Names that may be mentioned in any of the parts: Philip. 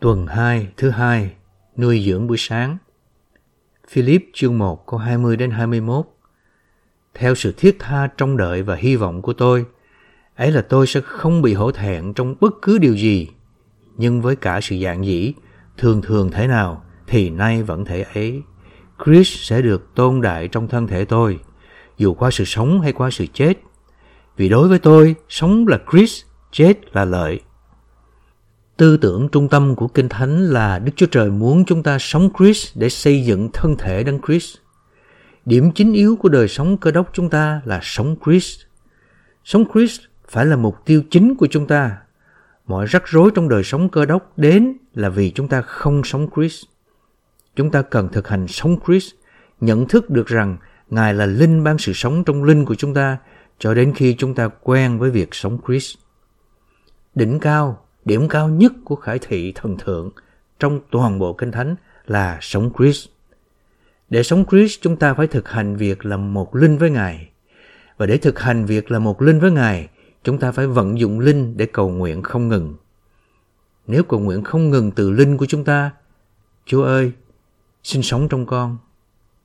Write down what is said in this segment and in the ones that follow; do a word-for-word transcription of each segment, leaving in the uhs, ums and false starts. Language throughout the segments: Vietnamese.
Tuần hai, thứ hai, nuôi dưỡng buổi sáng. Philip chương một câu hai mươi đến hai mươi mốt. Theo sự thiết tha trông đợi và hy vọng của tôi, ấy là tôi sẽ không bị hổ thẹn trong bất cứ điều gì, nhưng với cả sự dạn dĩ, thường thường thế nào thì nay vẫn thế ấy. Christ sẽ được tôn đại trong thân thể tôi, dù qua sự sống hay qua sự chết. Vì đối với tôi, sống là Christ, chết là lợi. Tư tưởng trung tâm của Kinh Thánh là Đức Chúa Trời muốn chúng ta sống Christ để xây dựng thân thể đấng Christ. Điểm chính yếu của đời sống Cơ Đốc chúng ta là sống Christ. Sống Christ phải là mục tiêu chính của chúng ta. Mọi rắc rối trong đời sống Cơ Đốc đến là vì chúng ta không sống Christ. Chúng ta cần thực hành sống Christ, nhận thức được rằng Ngài là Linh ban sự sống trong linh của chúng ta cho đến khi chúng ta quen với việc sống Christ. Đỉnh cao, điểm cao nhất của khải thị thần thượng trong toàn bộ Kinh Thánh là sống Christ. Để sống Christ, chúng ta phải thực hành việc làm một linh với Ngài. Và để thực hành việc làm một linh với Ngài, chúng ta phải vận dụng linh để cầu nguyện không ngừng. Nếu cầu nguyện không ngừng từ linh của chúng ta, Chúa ơi, xin sống trong con.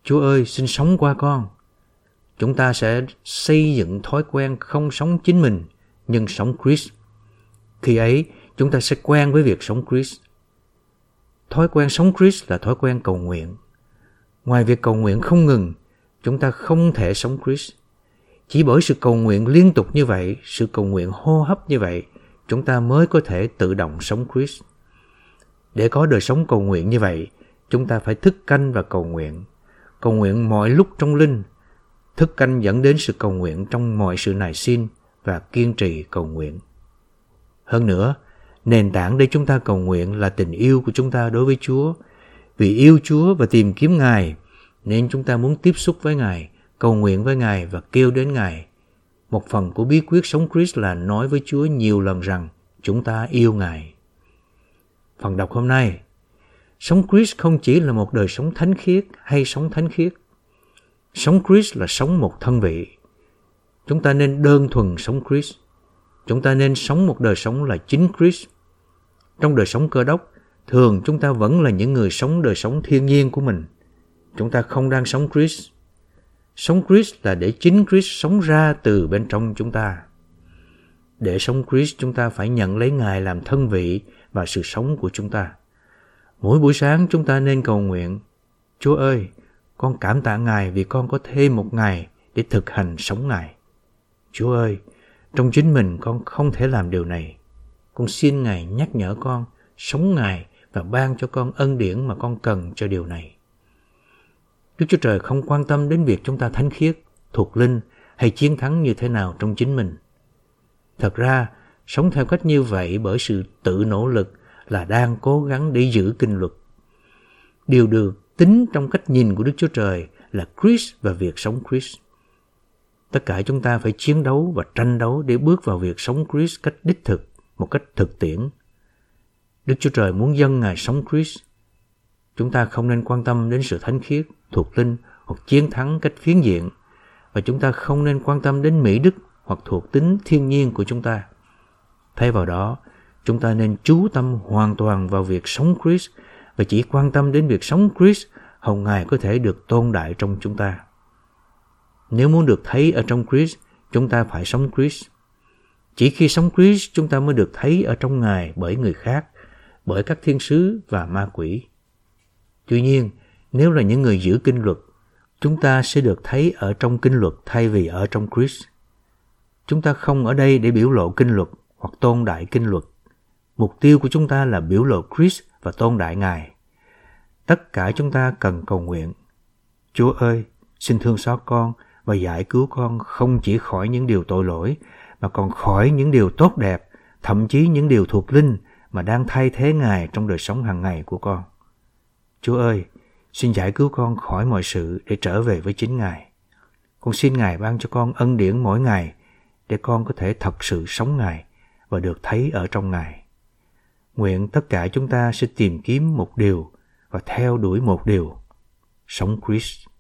Chúa ơi, xin sống qua con. Chúng ta sẽ xây dựng thói quen không sống chính mình, nhưng sống Christ. Khi ấy, chúng ta sẽ quen với việc sống Christ. Thói quen sống Christ là thói quen cầu nguyện. Ngoài việc cầu nguyện không ngừng, chúng ta không thể sống Christ. Chỉ bởi sự cầu nguyện liên tục như vậy, sự cầu nguyện hô hấp như vậy, chúng ta mới có thể tự động sống Christ. Để có đời sống cầu nguyện như vậy, chúng ta phải thức canh và cầu nguyện. Cầu nguyện mọi lúc trong linh, thức canh dẫn đến sự cầu nguyện trong mọi sự nài xin và kiên trì cầu nguyện. Hơn nữa, nền tảng để chúng ta cầu nguyện là tình yêu của chúng ta đối với Chúa. Vì yêu Chúa và tìm kiếm Ngài, nên chúng ta muốn tiếp xúc với Ngài, cầu nguyện với Ngài và kêu đến Ngài. Một phần của bí quyết sống Christ là nói với Chúa nhiều lần rằng chúng ta yêu Ngài. Phần đọc hôm nay, sống Christ không chỉ là một đời sống thánh khiết hay sống thánh khiết. Sống Christ là sống một thân vị. Chúng ta nên đơn thuần sống Christ. Chúng ta nên sống một đời sống là chính Christ. Trong đời sống Cơ Đốc, thường chúng ta vẫn là những người sống đời sống thiên nhiên của mình. Chúng ta không đang sống Christ. Sống Christ là để chính Christ sống ra từ bên trong chúng ta. Để sống Christ, chúng ta phải nhận lấy Ngài làm thân vị và sự sống của chúng ta. Mỗi buổi sáng chúng ta nên cầu nguyện, Chúa ơi, con cảm tạ Ngài vì con có thêm một ngày để thực hành sống Ngài. Chúa ơi, trong chính mình con không thể làm điều này. Con xin Ngài nhắc nhở con, sống Ngài và ban cho con ân điển mà con cần cho điều này. Đức Chúa Trời không quan tâm đến việc chúng ta thánh khiết, thuộc linh hay chiến thắng như thế nào trong chính mình. Thật ra, sống theo cách như vậy bởi sự tự nỗ lực là đang cố gắng để giữ kinh luật. Điều được tính trong cách nhìn của Đức Chúa Trời là Christ và việc sống Christ. Tất cả chúng ta phải chiến đấu và tranh đấu để bước vào việc sống Christ cách đích thực, một cách thực tiễn. Đức Chúa Trời muốn dân Ngài sống Christ. Chúng ta không nên quan tâm đến sự thánh khiết, thuộc linh hoặc chiến thắng cách phiến diện, và chúng ta không nên quan tâm đến mỹ đức hoặc thuộc tính thiên nhiên của chúng ta. Thay vào đó, chúng ta nên chú tâm hoàn toàn vào việc sống Christ và chỉ quan tâm đến việc sống Christ, hầu Ngài có thể được tôn đại trong chúng ta. Nếu muốn được thấy ở trong Christ, chúng ta phải sống Christ. Chỉ khi sống Christ, chúng ta mới được thấy ở trong Ngài bởi người khác, bởi các thiên sứ và ma quỷ. Tuy nhiên, nếu là những người giữ kinh luật, chúng ta sẽ được thấy ở trong kinh luật thay vì ở trong Christ. Chúng ta không ở đây để biểu lộ kinh luật hoặc tôn đại kinh luật. Mục tiêu của chúng ta là biểu lộ Christ và tôn đại Ngài. Tất cả chúng ta cần cầu nguyện. Chúa ơi, xin thương xót con và giải cứu con không chỉ khỏi những điều tội lỗi, mà còn khỏi những điều tốt đẹp, thậm chí những điều thuộc linh mà đang thay thế Ngài trong đời sống hàng ngày của con. Chúa ơi, xin giải cứu con khỏi mọi sự để trở về với chính Ngài. Con xin Ngài ban cho con ân điển mỗi ngày để con có thể thật sự sống Ngài và được thấy ở trong Ngài. Nguyện tất cả chúng ta sẽ tìm kiếm một điều và theo đuổi một điều, sống Christ.